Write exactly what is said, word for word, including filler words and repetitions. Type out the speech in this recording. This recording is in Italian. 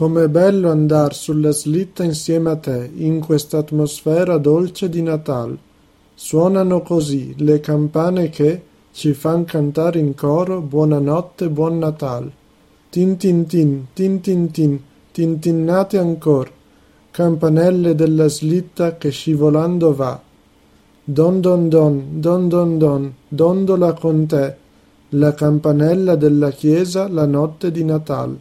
Com'è bello andar sulla slitta insieme a te, in quest'atmosfera dolce di Natal. Suonano così le campane che ci fan cantare in coro buonanotte, buon Natal. Tin tin tin, tin tin tin, tintinnate ancor, campanelle della slitta che scivolando va. Don don don, don don don, dondola con te, la campanella della chiesa la notte di Natal.